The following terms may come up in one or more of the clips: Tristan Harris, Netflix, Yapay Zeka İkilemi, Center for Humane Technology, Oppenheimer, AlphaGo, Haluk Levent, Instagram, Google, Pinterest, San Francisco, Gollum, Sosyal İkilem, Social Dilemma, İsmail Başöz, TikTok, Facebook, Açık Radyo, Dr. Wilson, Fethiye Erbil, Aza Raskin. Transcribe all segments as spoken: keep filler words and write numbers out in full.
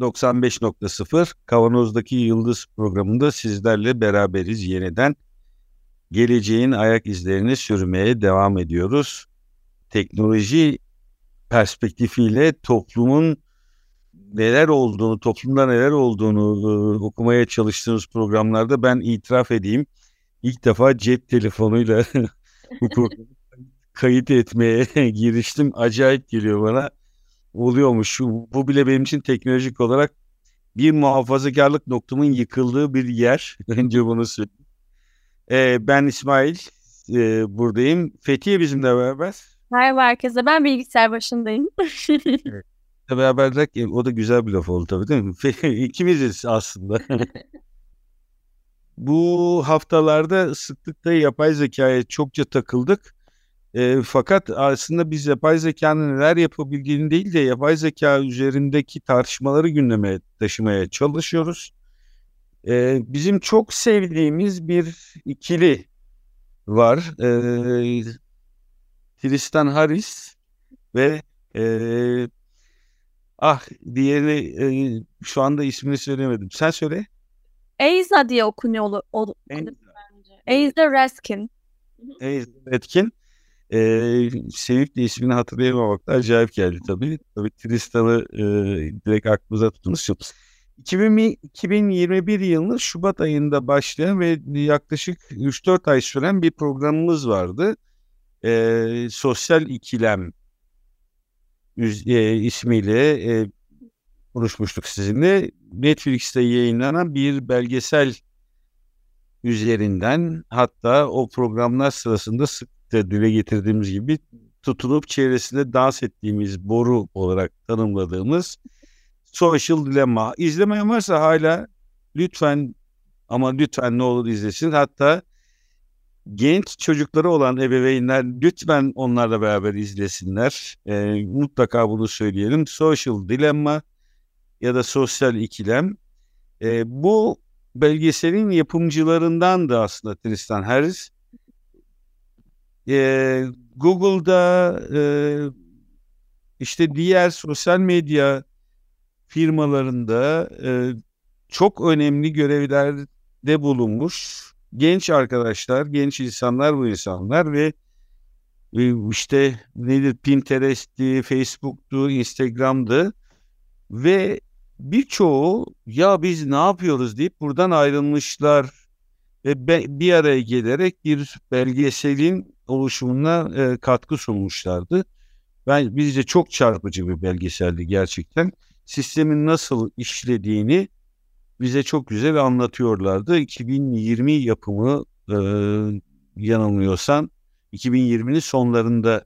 doksan beş nokta sıfır Kavanoz'daki Yıldız programında sizlerle beraberiz yeniden. Geleceğin ayak izlerini sürmeye devam ediyoruz. Teknoloji perspektifiyle toplumun neler olduğunu, toplumda neler olduğunu e, okumaya çalıştığımız programlarda ben itiraf edeyim. İlk defa cep telefonuyla bu programı kayıt etmeye giriştim. Acayip geliyor bana. Oluyormuş. Bu bile benim için teknolojik olarak bir muhafazakarlık noktamın yıkıldığı bir yer. Önce bunu söyleyeyim. Ee, ben İsmail, e, buradayım. Fethiye bizimle beraber. Merhaba herkese, ben bilgisayar başındayım. Evet. Beraberlik, o da güzel bir laf oldu tabii değil mi? İkimiziz aslında. Bu haftalarda sıklıkla yapay zekaya çokça takıldık. E, fakat aslında biz yapay zekanın neler yapabildiğini değil de yapay zeka üzerindeki tartışmaları gündeme taşımaya çalışıyoruz. E, bizim çok sevdiğimiz bir ikili var. E, Tristan Harris ve e, ah diğeri e, şu anda ismini söyleyemedim. Sen söyle. Aza diye okunuyor. Aza Raskin. Aza Raskin. Ee, Sevip de ismini hatırlayamamak da acayip geldi tabii. Tabii Tristan'ı e, direkt aklımıza tutmuşum. iki bin yirmi bir yılının Şubat ayında başlayan ve yaklaşık üç dört ay süren bir programımız vardı. Ee, Sosyal İkilem e, ismiyle e, konuşmuştuk sizinle. Netflix'te yayınlanan bir belgesel üzerinden, hatta o programlar sırasında sık de dile getirdiğimiz gibi tutulup çevresinde dans ettiğimiz, boru olarak tanımladığımız Social Dilemma. İzlemeyen varsa hala lütfen, ama lütfen ne olur izlesin. Hatta genç çocukları olan ebeveynler lütfen onlarla beraber izlesinler. E, mutlaka bunu söyleyelim. Social Dilemma ya da Sosyal İkilem. E, bu belgeselin yapımcılarından da aslında Tristan Harris. Google'da e, işte diğer sosyal medya firmalarında e, çok önemli görevlerde bulunmuş genç arkadaşlar, genç insanlar bu insanlar ve e, işte nedir, Pinterest'ti, Facebook'tu, Instagram'dı ve birçoğu ya biz ne yapıyoruz deyip buradan ayrılmışlar. Ve bir araya gelerek bir belgeselin oluşumuna e, katkı sunmuşlardı. Ben, bizce çok çarpıcı bir belgeseldi gerçekten. Sistemin nasıl işlediğini bize çok güzel anlatıyorlardı. iki bin yirmi yapımı e, yanılmıyorsam iki bin yirminin sonlarında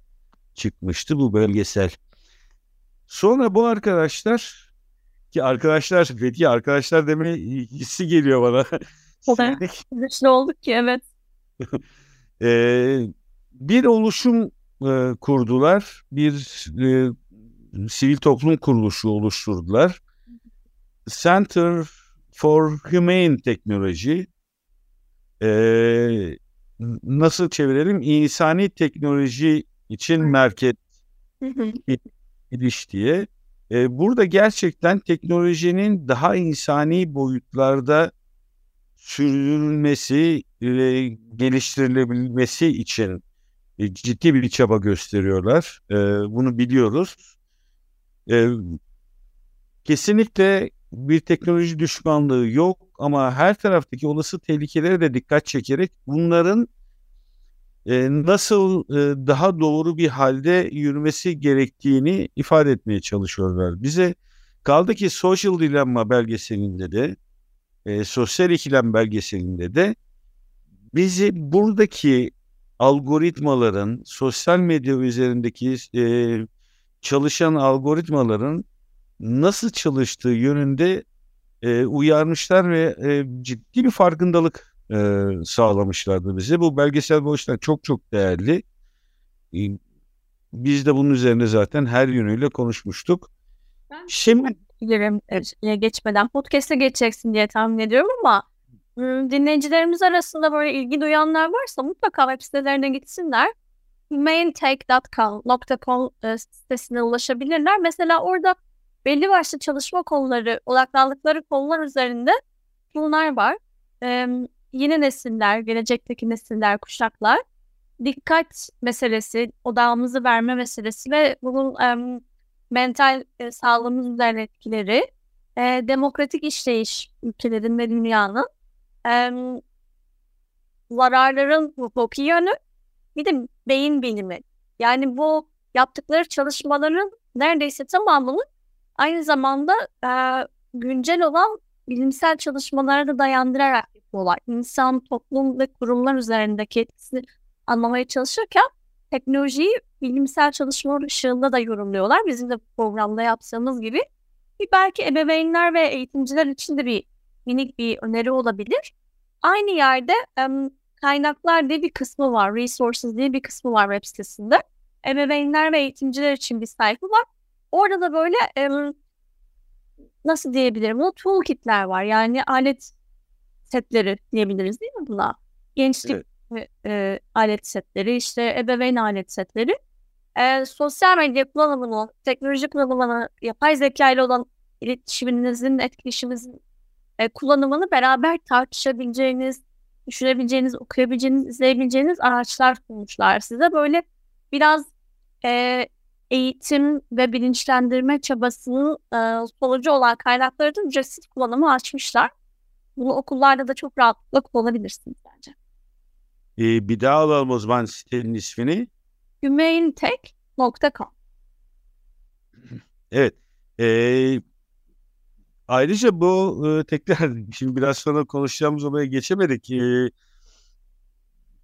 çıkmıştı bu belgesel. Sonra bu arkadaşlar ki arkadaşlar Fethiye arkadaşlar deme hissi geliyor bana. O da ne olduk ki evet. ee, bir oluşum e, kurdular, bir e, sivil toplum kuruluşu oluşturdular. Center for Humane Technology, ee, nasıl çevirelim? İnsani teknoloji için merkez giriş diye. Ee, burada gerçekten teknolojinin daha insani boyutlarda sürdürülmesi ve geliştirilebilmesi için ciddi bir çaba gösteriyorlar. Ee, bunu biliyoruz. Ee, kesinlikle bir teknoloji düşmanlığı yok ama her taraftaki olası tehlikelere de dikkat çekerek bunların e, nasıl e, daha doğru bir halde yürümesi gerektiğini ifade etmeye çalışıyorlar. Bize kaldı ki Social Dilemma belgeselinde de E, sosyal ikilem belgeselinde de bizi buradaki algoritmaların, sosyal medya üzerindeki e, çalışan algoritmaların nasıl çalıştığı yönünde e, uyarmışlar ve e, ciddi bir farkındalık e, sağlamışlardı bize. Bu belgesel bu açıdan çok çok değerli. E, biz de bunun üzerine zaten her yönüyle konuşmuştuk. Ben şimdi bilirim, geçmeden podcast'e geçeceksin diye tahmin ediyorum ama dinleyicilerimiz arasında böyle ilgi duyanlar varsa mutlaka web sitelerine gitsinler. humanetech nokta com sitesine ulaşabilirler. Mesela orada belli başlı çalışma konuları, odaklandıkları konular üzerinde bunlar var. Ee, yeni nesiller, gelecekteki nesiller, kuşaklar, dikkat meselesi, odağımızı verme meselesi ve bunun um, mental e, sağlığımız üzerine etkileri, e, demokratik işleyiş ülkelerin ve dünyanın, e, zararların hukuki yönü, bir de beyin bilimi. Yani bu yaptıkları çalışmaların neredeyse tamamının aynı zamanda e, güncel olan bilimsel çalışmalara da dayandırarak yapıyorlar. İnsan, toplum ve kurumlar üzerindeki etkisini anlamaya çalışırken teknolojiyi bilimsel çalışmalar ışığında da yorumluyorlar. Bizim de programda yaptığımız gibi. Bir belki ebeveynler ve eğitimciler için de bir minik bir öneri olabilir. Aynı yerde e, kaynaklar diye bir kısmı var. Resources diye bir kısmı var web sitesinde. Ebeveynler ve eğitimciler için bir sayfa var. Orada da böyle e, nasıl diyebilirim? Bu toolkitler var. Yani alet setleri diyebiliriz değil mi buna? Gençlik evet. e, alet setleri, işte ebeveyn alet setleri. E, sosyal medya kullanımını, teknoloji kullanımını, yapay zeka ile olan iletişiminizin, etkileşiminizin e, kullanımını beraber tartışabileceğiniz, düşünebileceğiniz, okuyabileceğiniz, izleyebileceğiniz araçlar sunmuşlar size. Böyle biraz e, eğitim ve bilinçlendirme çabasının e, sonucu olan kaynakları da ücretsiz kullanımı açmışlar. Bunu okullarda da çok rahatlıkla kullanabilirsiniz bence. Ee, bir daha alalım o zaman sitenin ismini. humanetech nokta com Evet. Ee, ayrıca bu e, tekrar şimdi biraz sonra konuşacağımız olaya geçemedik. Ee,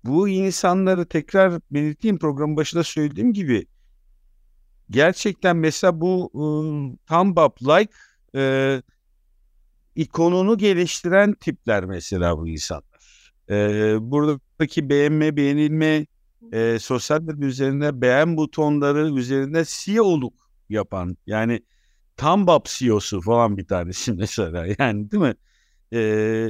bu insanları tekrar belirteyim, programın başında söylediğim gibi gerçekten mesela bu ıı, thumb up like ıı, ikonunu geliştiren tipler mesela bu insanlar. Ee, buradaki beğenme, beğenilme, e, sosyal medya üzerinde beğen butonları üzerinde C E O'luk yapan, yani thumb up C E O'su falan bir tanesi mesela, yani değil mi? Ee,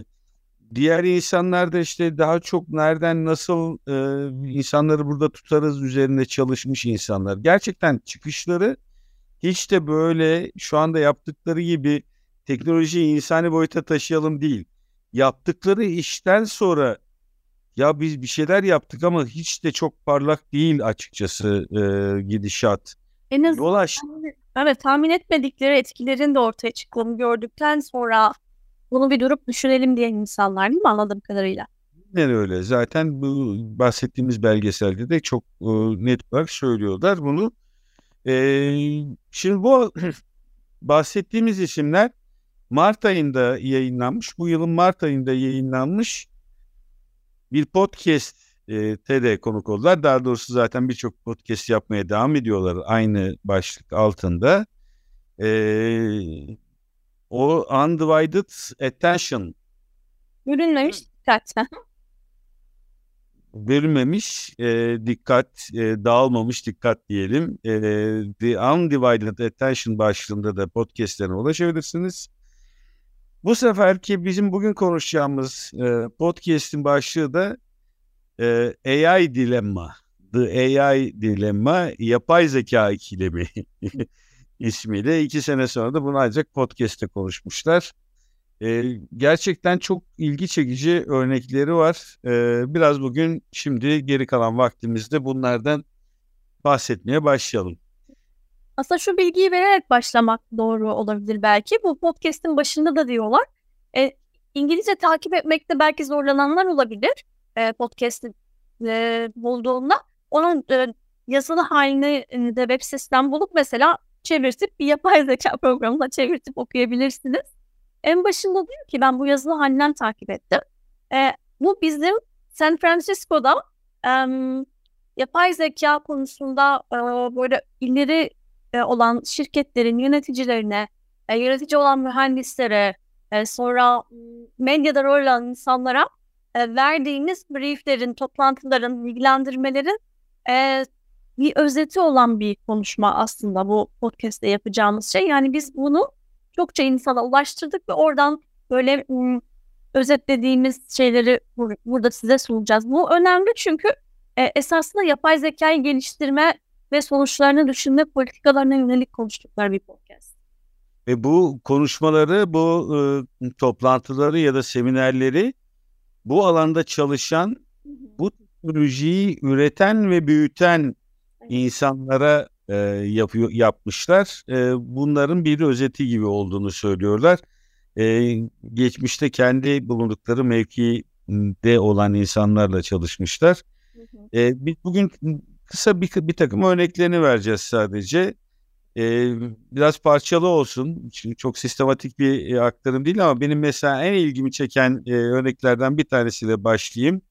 diğer insanlar da işte daha çok nereden nasıl e, insanları burada tutarız üzerinde çalışmış insanlar. Gerçekten çıkışları hiç de böyle şu anda yaptıkları gibi teknolojiyi insani boyuta taşıyalım değil. Yaptıkları işten sonra ya biz bir şeyler yaptık ama hiç de çok parlak değil açıkçası e, gidişat. En azından Yolaş... evet, tahmin etmedikleri etkilerin de ortaya çıktığını gördükten sonra bunu bir durup düşünelim diye insanlar, değil mi, anladığım kadarıyla? Yani öyle. Zaten bu bahsettiğimiz belgeselde de çok e, net olarak söylüyorlar bunu. E, şimdi bu bahsettiğimiz isimler Mart ayında yayınlanmış. Bu yılın Mart ayında yayınlanmış bir podcast'te de konuk oldular. Daha doğrusu zaten birçok podcast yapmaya devam ediyorlar aynı başlık altında. Evet. O undivided attention. Bölünmemiş dikkat. Bölünmemiş e, dikkat, e, dağılmamış dikkat diyelim. E, The Undivided Attention başlığında da podcastlerine ulaşabilirsiniz. Bu seferki bizim bugün konuşacağımız e, podcastin başlığı da e, A I Dilemma. The A I Dilemma, Yapay Zeka İkilemi. ismiyle. İki sene sonra da bunu ancak podcast'te konuşmuşlar. Ee, gerçekten çok ilgi çekici örnekleri var. Ee, biraz bugün şimdi geri kalan vaktimizde bunlardan bahsetmeye başlayalım. Aslında şu bilgiyi vererek başlamak doğru olabilir belki. Bu podcast'in başında da diyorlar. E, İngilizce takip etmekte belki zorlananlar olabilir. E, podcast'i e, bulduğunda. Onun e, yazılı halini de web sitesinden bulup mesela çevirtip bir yapay zeka programına çevirtip okuyabilirsiniz. En başında diyor ki ben bu yazılı halinden takip ettim. E, bu bizim San Francisco'da e, yapay zeka konusunda e, böyle ileri e, olan şirketlerin yöneticilerine, e, yönetici olan mühendislere, sonra medyada rol alan insanlara verdiğiniz brieflerin, toplantıların, bilgilendirmelerin bir özeti olan bir konuşma aslında bu podcast'te yapacağımız şey. Yani biz bunu çokça insana ulaştırdık ve oradan böyle özetlediğimiz şeyleri burada size sunacağız. Bu önemli çünkü esasında yapay zekayı geliştirme ve sonuçlarını düşünme politikalarına yönelik konuştukları bir podcast. Ve bu konuşmaları, bu e, toplantıları ya da seminerleri bu alanda çalışan, bu teknolojiyi üreten ve büyüten insanlara e, yapıyor, yapmışlar. E, bunların bir özeti gibi olduğunu söylüyorlar. E, geçmişte kendi bulundukları mevkide olan insanlarla çalışmışlar. E, biz bugün kısa bir, bir takım örneklerini vereceğiz sadece. Ee, biraz parçalı olsun. Çünkü çok sistematik bir e, aktarım değil ama benim mesela en ilgimi çeken e, örneklerden bir tanesiyle başlayayım.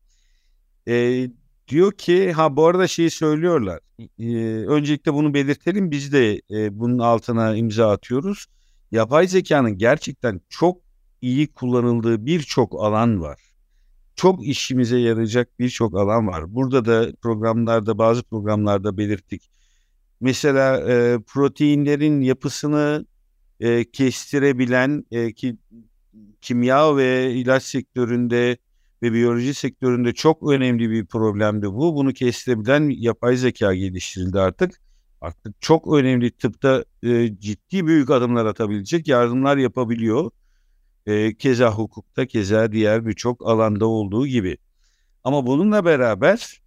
E, diyor ki, ha bu arada şeyi söylüyorlar. E, öncelikle bunu belirtelim. Biz de e, bunun altına imza atıyoruz. Yapay zekanın gerçekten çok iyi kullanıldığı birçok alan var. Çok işimize yarayacak birçok alan var. Burada da programlarda, bazı programlarda belirttik. Mesela e, proteinlerin yapısını e, kestirebilen e, ki kimya ve ilaç sektöründe ve biyoloji sektöründe çok önemli bir problemdi bu. Bunu kestirebilen yapay zeka geliştirildi artık. Artık çok önemli tıpta e, ciddi büyük adımlar atabilecek yardımlar yapabiliyor. E, keza hukukta, keza diğer birçok alanda olduğu gibi. Ama bununla beraber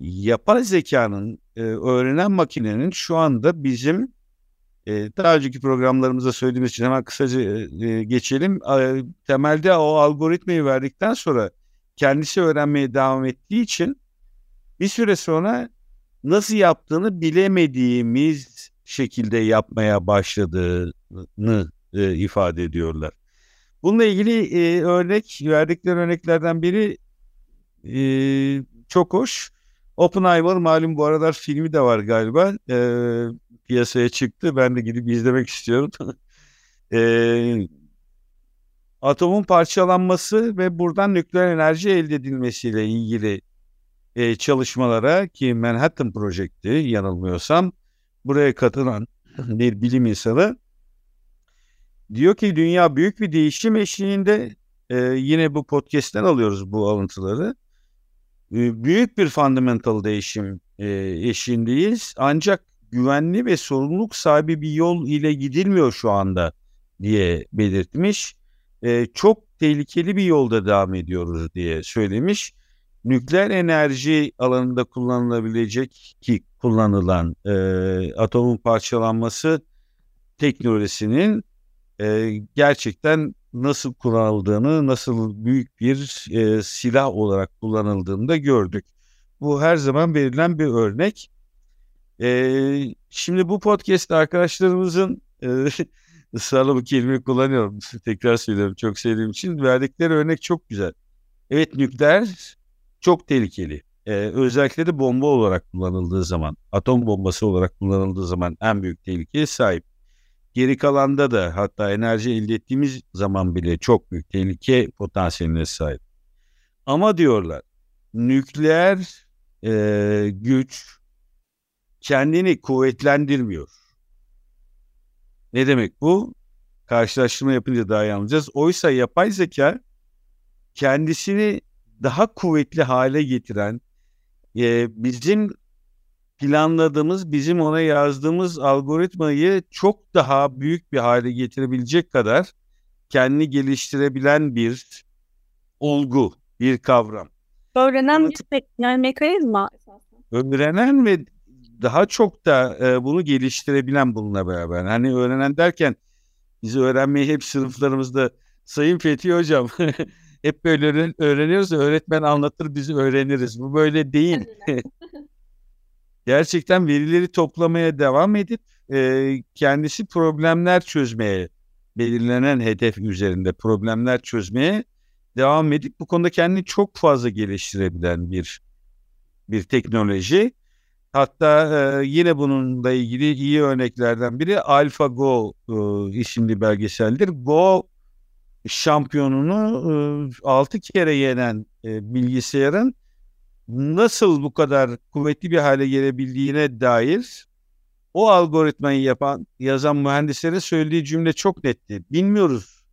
yapay zekanın, e, öğrenen makinenin şu anda bizim e, daha önceki programlarımızda söylediğimiz için hemen kısaca e, geçelim. E, temelde o algoritmayı verdikten sonra kendisi öğrenmeye devam ettiği için bir süre sonra nasıl yaptığını bilemediğimiz şekilde yapmaya başladığını e, ifade ediyorlar. Bununla ilgili e, örnek, verdikleri örneklerden biri e, çok hoş. Oppenheimer, malum bu aralar filmi de var galiba, e, piyasaya çıktı. Ben de gidip izlemek istiyorum. e, atomun parçalanması ve buradan nükleer enerji elde edilmesiyle ilgili e, çalışmalara, ki Manhattan projekti yanılmıyorsam, buraya katılan bir bilim insanı diyor ki dünya büyük bir değişim eşiğinde. E, yine bu podcast'ten alıyoruz bu alıntıları. Büyük bir fundamental değişim eşiğindeyiz, ancak güvenli ve sorumluluk sahibi bir yol ile gidilmiyor şu anda diye belirtmiş. Çok tehlikeli bir yolda devam ediyoruz diye söylemiş. Nükleer enerji alanında kullanılabilecek, ki kullanılan e, atomun parçalanması teknolojisinin e, gerçekten nasıl kullanıldığını, nasıl büyük bir e, silah olarak kullanıldığını da gördük. Bu her zaman verilen bir örnek. E, şimdi bu podcast'te arkadaşlarımızın, e, ısrarla bu kelimeyi kullanıyorum, tekrar söylüyorum çok sevdiğim için, verdikleri örnek çok güzel. Evet, nükleer çok tehlikeli. E, özellikle de bomba olarak kullanıldığı zaman, atom bombası olarak kullanıldığı zaman en büyük tehlikeye sahip. Geri kalanda da, hatta enerji elde ettiğimiz zaman bile çok büyük tehlike potansiyeline sahip. Ama diyorlar, nükleer e, güç kendini kuvvetlendirmiyor. Ne demek bu? Karşılaştırma yapınca daha iyi anlayacağız. Oysa yapay zeka kendisini daha kuvvetli hale getiren, e, bizim planladığımız, bizim ona yazdığımız algoritmayı çok daha büyük bir hale getirebilecek kadar kendini geliştirebilen bir olgu, bir kavram. Öğrenen bir yani mekanizma. Öğrenen ve daha çok da e, bunu geliştirebilen, bununla beraber. Hani öğrenen derken, biz öğrenmeyi hep sınıflarımızda, Sayın Fethi Hocam hep böyle öğreniyoruz ya, öğretmen anlatır biz öğreniriz. Bu böyle değil. Gerçekten verileri toplamaya devam edip e, kendisi problemler çözmeye, belirlenen hedef üzerinde problemler çözmeye devam edip bu konuda kendini çok fazla geliştirebilen bir bir teknoloji. Hatta e, yine bununla ilgili iyi örneklerden biri AlphaGo e, isimli belgeseldir. Go şampiyonunu altı kere yenen bilgisayarın nasıl bu kadar kuvvetli bir hale gelebildiğine dair o algoritmayı yapan, yazan mühendislerin söylediği cümle çok netti. Bilmiyoruz.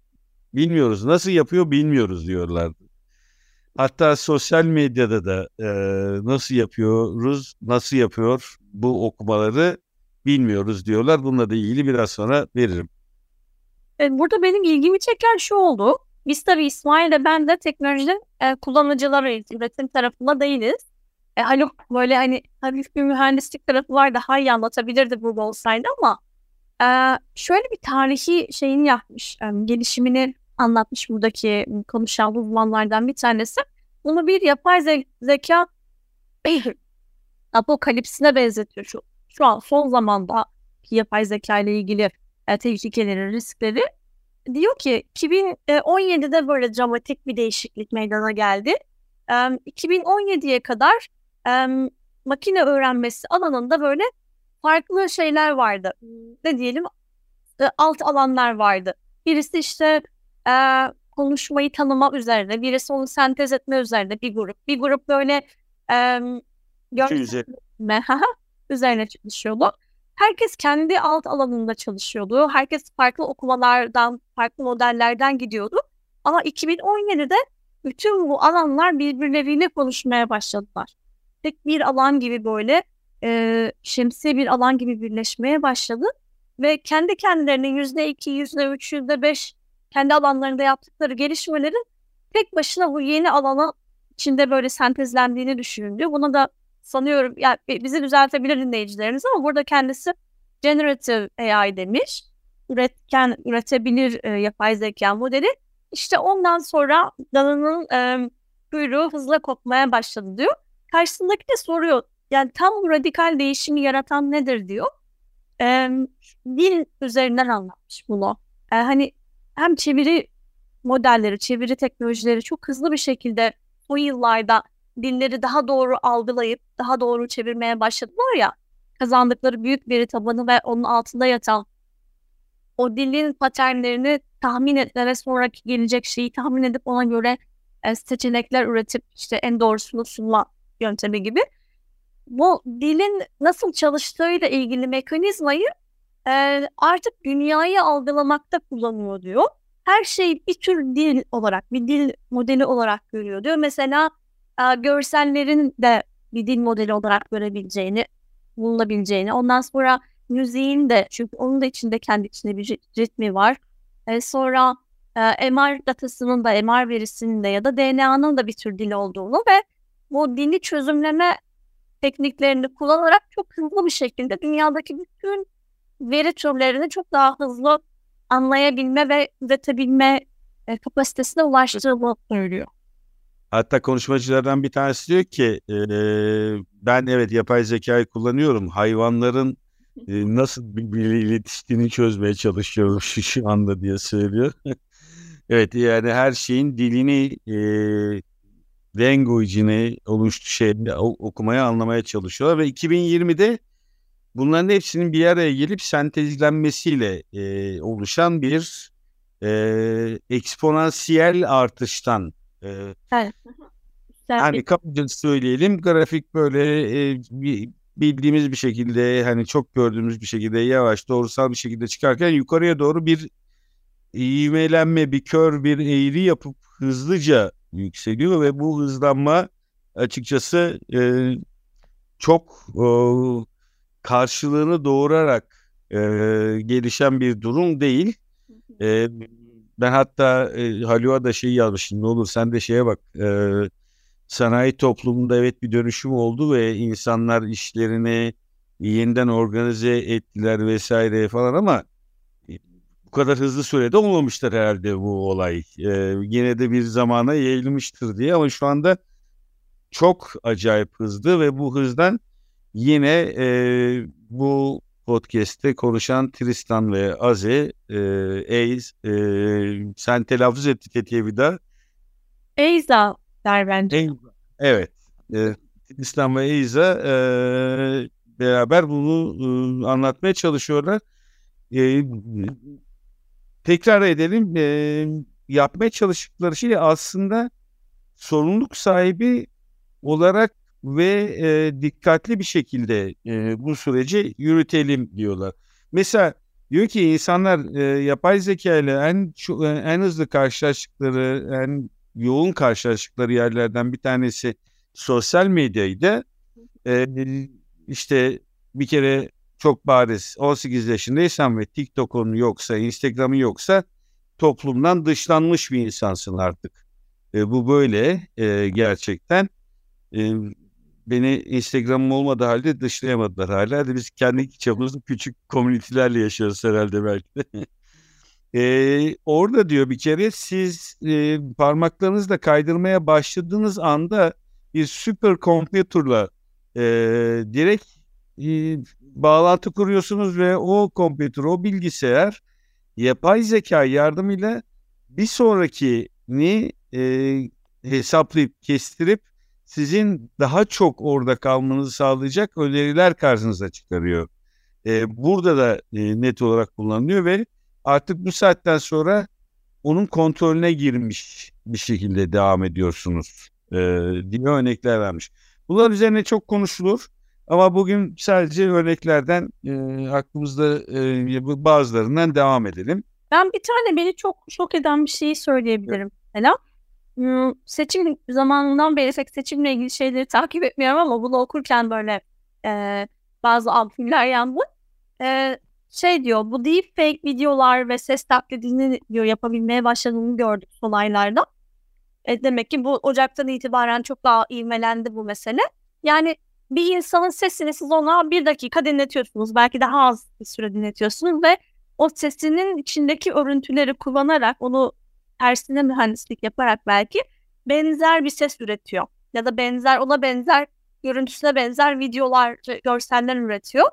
Bilmiyoruz. Nasıl yapıyor bilmiyoruz diyorlardı. Hatta sosyal medyada da e, nasıl yapıyoruz, nasıl yapıyor bu okumaları bilmiyoruz diyorlar. Bununla da ilgili biraz sonra veririm. Burada benim ilgimi çeken şu oldu. Biz tabii İsmail de ben de teknolojinin e, kullanıcılarıyız. Üretim tarafında değiliz. E, Haluk böyle hani hafif bir mühendislik tarafı var, daha iyi anlatabilirdi burada olsaydı ama e, şöyle bir tarihi şeyini yapmış, e, gelişimini anlatmış buradaki konuşan uzmanlardan bir tanesi. Bunu bir yapay ze- zeka apokalipsine benzetiyor. Şu, şu an son zamanda yapay zeka ile ilgili e, tehlikeleri, riskleri. Diyor ki iki bin on yedide böyle dramatik bir değişiklik meydana geldi. iki bin on yediye kadar makine öğrenmesi alanında böyle farklı şeyler vardı. Ne diyelim, alt alanlar vardı. Birisi işte konuşmayı tanıma üzerine, birisi onu sentez etme üzerine bir grup. Bir grup böyle görselme üzerine çalışıyordu. Herkes kendi alt alanında çalışıyordu. Herkes farklı okumalardan, farklı modellerden gidiyordu. Ama iki bin on yedide bütün bu alanlar birbirleriyle konuşmaya başladılar. Tek bir alan gibi böyle e, şemsiye bir alan gibi birleşmeye başladı. Ve kendi kendilerine yüzde iki, yüzde üç, yüzde beş kendi alanlarında yaptıkları gelişmelerin tek başına bu yeni alana içinde böyle sentezlendiğini düşünülüyor. Buna da sanıyorum yani bizi düzeltebilir dinleyicilerimiz ama burada kendisi generative A I demiş. Üretken, üretebilir e, yapay zeka modeli. İşte ondan sonra dalının e, kuyruğu hızla kopmaya başladı diyor. Karşısındaki de soruyor. Yani tam bu radikal değişimi yaratan nedir diyor. E, dil üzerinden anlatmış bunu. E, hani hem çeviri modelleri, çeviri teknolojileri çok hızlı bir şekilde o yıllarda dilleri daha doğru algılayıp daha doğru çevirmeye başladılar ya, kazandıkları büyük bir tabanı ve onun altında yatan o dilin paternlerini tahmin etme ve sonraki gelecek şeyi tahmin edip ona göre e, seçenekler üretip işte en doğrusunu sunma yöntemi gibi. Bu dilin nasıl çalıştığıyla ilgili mekanizmayı e, artık dünyayı algılamakta kullanıyor diyor. Her şeyi bir tür dil olarak, bir dil modeli olarak görüyor diyor. Mesela görsellerin de bir dil modeli olarak görebileceğini, bulunabileceğini. Ondan sonra müziğin de, çünkü onun da içinde kendi içinde bir ritmi var. E sonra e, M R datasının da, M R verisinin de ya da D N A'nın da bir tür dil olduğunu ve bu dili çözümleme tekniklerini kullanarak çok hızlı bir şekilde dünyadaki bütün veri türlerini çok daha hızlı anlayabilme ve üretebilme e, kapasitesine ulaştığını söylüyor. Hatta konuşmacılardan bir tanesi diyor ki e, ben evet yapay zekayı kullanıyorum. Hayvanların e, nasıl birbiriyle iletiştiğini çözmeye çalışıyorum şu anda diye söylüyor. Evet yani her şeyin dilini, e, language'ini oluştu şey, okumaya, anlamaya çalışıyorlar. Ve iki bin yirmide bunların hepsinin bir araya gelip sentezlenmesiyle e, oluşan bir e, eksponansiyel artıştan. Ee, evet. Hani kabaca söyleyelim, grafik böyle e, bildiğimiz bir şekilde, hani çok gördüğümüz bir şekilde yavaş doğrusal bir şekilde çıkarken yukarıya doğru bir ivmelenme, bir kör, bir eğri yapıp hızlıca yükseliyor ve bu hızlanma açıkçası e, çok e, karşılığını doğurarak e, gelişen bir durum değil. E, Ben hatta e, Haluk'a da şey yazmışım, ne olur sen de şeye bak, e, sanayi toplumunda evet bir dönüşüm oldu ve insanlar işlerini yeniden organize ettiler vesaire falan ama e, bu kadar hızlı sürede olmamıştır herhalde bu olay. E, yine de bir zamana yayılmıştır diye ama şu anda çok acayip hızlı ve bu hızdan yine e, bu podcast'te konuşan Tristan ve Aza e, e, e, sen telaffuz ettik etiye bir daha. Aza der bence. E, evet. E, Tristan ve Aza e, beraber bunu e, anlatmaya çalışıyorlar. E, tekrar edelim. E, yapmaya çalıştıkları şey aslında sorumluluk sahibi olarak ve e, dikkatli bir şekilde e, bu süreci yürütelim diyorlar. Mesela diyor ki insanlar e, yapay zeka ile en, en hızlı karşılaştıkları, en yoğun karşılaştıkları yerlerden bir tanesi sosyal medyaydı. E, işte bir kere çok bariz on sekiz yaşındaysan ve TikTok'un yoksa, Instagram'ın yoksa toplumdan dışlanmış bir insansın artık. E, bu böyle e, gerçekten. E, beni Instagram'ım olmadığı halde dışlayamadılar hala. Hadi biz kendi çapımızda küçük komünitelerle yaşıyoruz herhalde belki de. e, orada diyor bir kere siz e, parmaklarınızla kaydırmaya başladığınız anda bir süper kompüterle e, direkt e, bağlantı kuruyorsunuz ve o kompüter, o bilgisayar yapay zeka yardımıyla bir sonrakini e, hesaplayıp, kestirip sizin daha çok orada kalmanızı sağlayacak öneriler karşınıza çıkarıyor. Ee, burada da e, net olarak kullanılıyor ve artık bu saatten sonra onun kontrolüne girmiş bir şekilde devam ediyorsunuz ee, diye örnekler vermiş. Bunlar üzerine çok konuşulur ama bugün sadece örneklerden e, aklımızda e, bazılarından devam edelim. Ben bir tane beni çok şok eden bir şeyi söyleyebilirim. Selam. Evet. Seçim zamanından beri seçimle ilgili şeyleri takip etmiyorum ama bunu okurken böyle e, bazı ampüller yandı. E, şey diyor, bu deepfake videolar ve ses taklidini diyor yapabilmeye başladığını gördük son aylarda. E, demek ki bu Ocak'tan itibaren çok daha ivmelendi bu mesele. Yani bir insanın sesini siz ona bir dakika dinletiyorsunuz. Belki daha az bir süre dinletiyorsunuz ve o sesinin içindeki örüntüleri kullanarak onu tersine mühendislik yaparak belki benzer bir ses üretiyor. Ya da benzer, ona benzer, görüntüsüne benzer videolar, görseller üretiyor.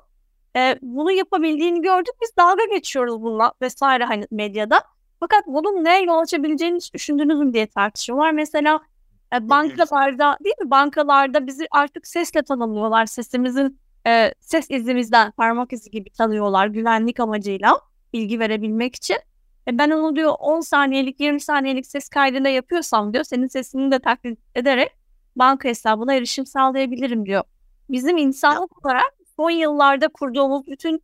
Ee, bunu yapabildiğini gördük. Biz dalga geçiyoruz bununla vesaire hani medyada. Fakat bunun neye yol açabileceğini düşündünüz mü diye tartışıyorlar. Mesela e, bankalarda değil mi? Bankalarda bizi artık sesle tanımlıyorlar. Sesimizin, e, ses izimizden, parmak izi gibi tanıyorlar. Güvenlik amacıyla bilgi verebilmek için. Ben onu diyor on saniyelik, yirmi saniyelik ses kaydına yapıyorsam diyor senin sesini de taklit ederek banka hesabına erişim sağlayabilirim diyor. Bizim insanlık olarak son yıllarda kurduğumuz bütün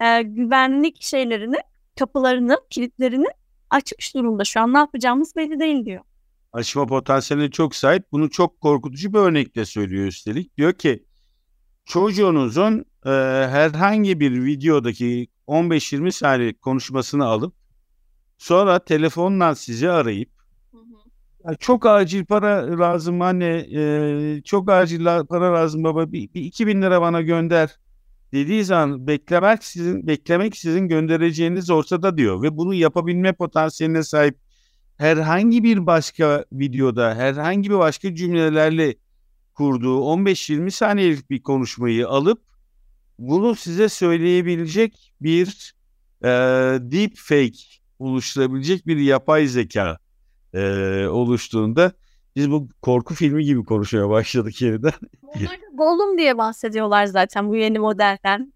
e, güvenlik şeylerini, kapılarını, kilitlerini açmış durumda. Şu an ne yapacağımız belli değil diyor. Açma potansiyeline çok sahip. Bunu çok korkutucu bir örnekle söylüyor üstelik. Diyor ki çocuğunuzun e, herhangi bir videodaki on beş yirmi saniyelik konuşmasını alıp sonra telefonla sizi arayıp hı hı. çok acil para lazım anne, e, çok acil para lazım baba, bir, bir iki bin lira bana gönder dediği zaman beklemek sizin beklemek sizin göndereceğiniz ortada diyor ve bunu yapabilme potansiyeline sahip. Herhangi bir başka videoda herhangi bir başka cümlelerle kurduğu on beş yirmi saniyelik bir konuşmayı alıp bunu size söyleyebilecek bir e, deep fake oluşturabilecek bir yapay zeka e, oluştuğunda biz bu korku filmi gibi konuşmaya başladık yeniden. Onlar da Gollum diye bahsediyorlar zaten bu yeni modelden.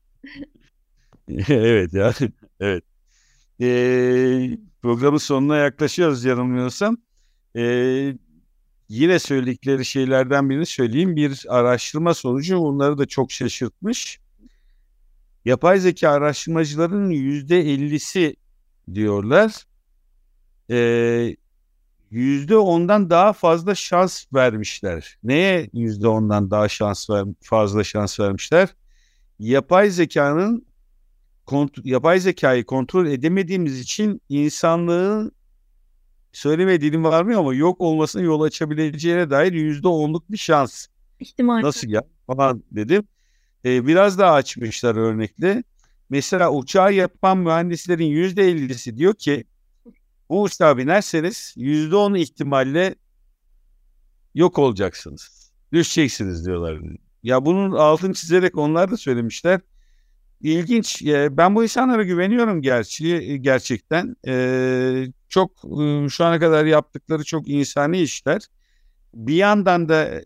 Evet ya. Evet. E, programın sonuna yaklaşıyoruz yanılmıyorsam. E, yine söyledikleri şeylerden birini söyleyeyim. Bir araştırma sonucu onları da çok şaşırtmış. Yapay zeka araştırmacıların yüzde ellisi diyorlar. Ee, yüzde ondan daha fazla şans vermişler. Neye yüzde ondan daha şans ver, fazla şans vermişler? Yapay zekanın kont- yapay zekayı kontrol edemediğimiz için insanlığın söyleme dilim varmıyor ama yok olmasına yol açabileceğine dair yüzde onluk bir şans. İhtimal. Nasıl ya? Falan dedim. Ee, biraz daha açmışlar örnekle. Mesela uçağı yapan mühendislerin yüzde ellisi diyor ki bu uçağa binerseniz yüzde on ihtimalle yok olacaksınız. Düşeceksiniz diyorlar. Ya bunun altını çizerek onlar da söylemişler. İlginç. Ben bu insanlara güveniyorum gerçi gerçekten. Çok şu ana kadar yaptıkları çok insani işler. Bir yandan da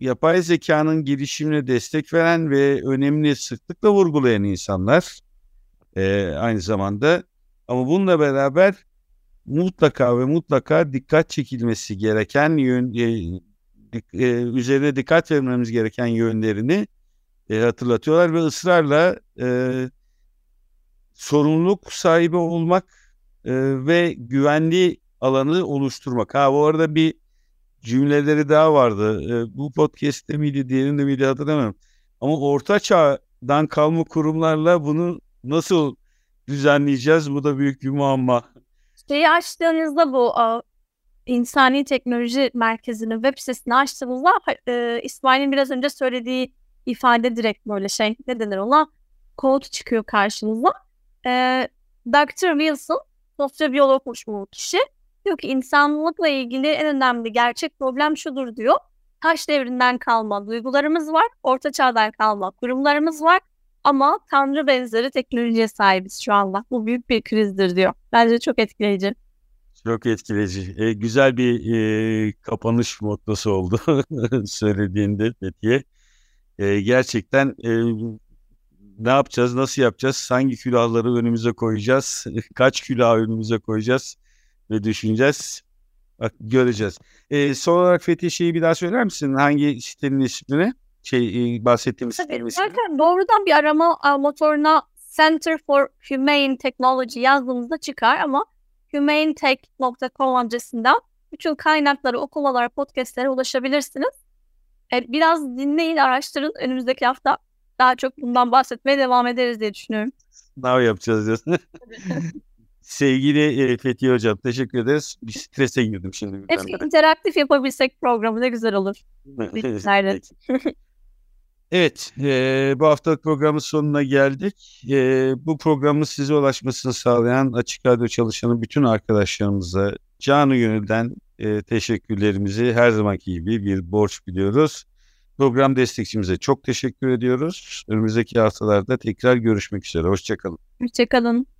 yapay zekanın gelişimine destek veren ve önemli sıklıkla vurgulayan insanlar e, aynı zamanda. Ama bununla beraber mutlaka ve mutlaka dikkat çekilmesi gereken yön, e, e, üzerine dikkat vermemiz gereken yönlerini e, hatırlatıyorlar ve ısrarla e, sorumluluk sahibi olmak e, ve güvenli alanı oluşturmak. Ha, bu arada bir cümleleri daha vardı. E, bu podcast'te miydi, diğerinde miydi hatırlamıyorum. Ama orta çağdan kalma kurumlarla bunu nasıl düzenleyeceğiz? Bu da büyük bir muamma. Şeyi açtığınızda bu uh, insani teknoloji merkezinin web sitesini açtığınızda uh, İsmail'in biraz önce söylediği ifade direkt böyle şey, ne denir ona? Kod çıkıyor karşınıza. E, doktor Wilson, sosyobiyologmuş bu kişi. Diyor ki insanlıkla ilgili en önemli gerçek problem şudur diyor. Taş devrinden kalma duygularımız var, orta çağdan kalma kurumlarımız var. Ama tanrı benzeri teknolojiye sahibiz şu anda. Bu büyük bir krizdir diyor. Bence çok etkileyici. Çok etkileyici. E, güzel bir e, kapanış mottosu oldu söylediğinde Fethiye. E, gerçekten e, ne yapacağız, nasıl yapacağız, hangi külahları önümüze koyacağız, kaç külah önümüze koyacağız ve düşüneceğiz, göreceğiz. E, son olarak Fethiye şeyi bir daha söyler misin? Hangi sitenin ismini? Şey, bahsettiğimiz... Tabii, zaten doğrudan bir arama motoruna Center for Humane Technology yazdığımızda çıkar ama humanetech nokta com adresinden bütün kaynakları, okumalara, podcastlere ulaşabilirsiniz. Biraz dinleyin, araştırın. Önümüzdeki hafta daha çok bundan bahsetmeye devam ederiz diye düşünüyorum. Sınav yapacağız diyorsun. Sevgili Fethiye Hocam, teşekkür ederiz. Bir strese girdim şimdi. Hepsi interaktif yapabilsek programı ne güzel olur. Evet. Evet, e, bu haftalık programın sonuna geldik. E, bu programın size ulaşmasını sağlayan Açık Radyo çalışanı bütün arkadaşlarımıza canı gönülden e, teşekkürlerimizi her zamanki gibi bir borç biliyoruz. Program destekçimize çok teşekkür ediyoruz. Önümüzdeki haftalarda tekrar görüşmek üzere. Hoşçakalın. Hoşçakalın.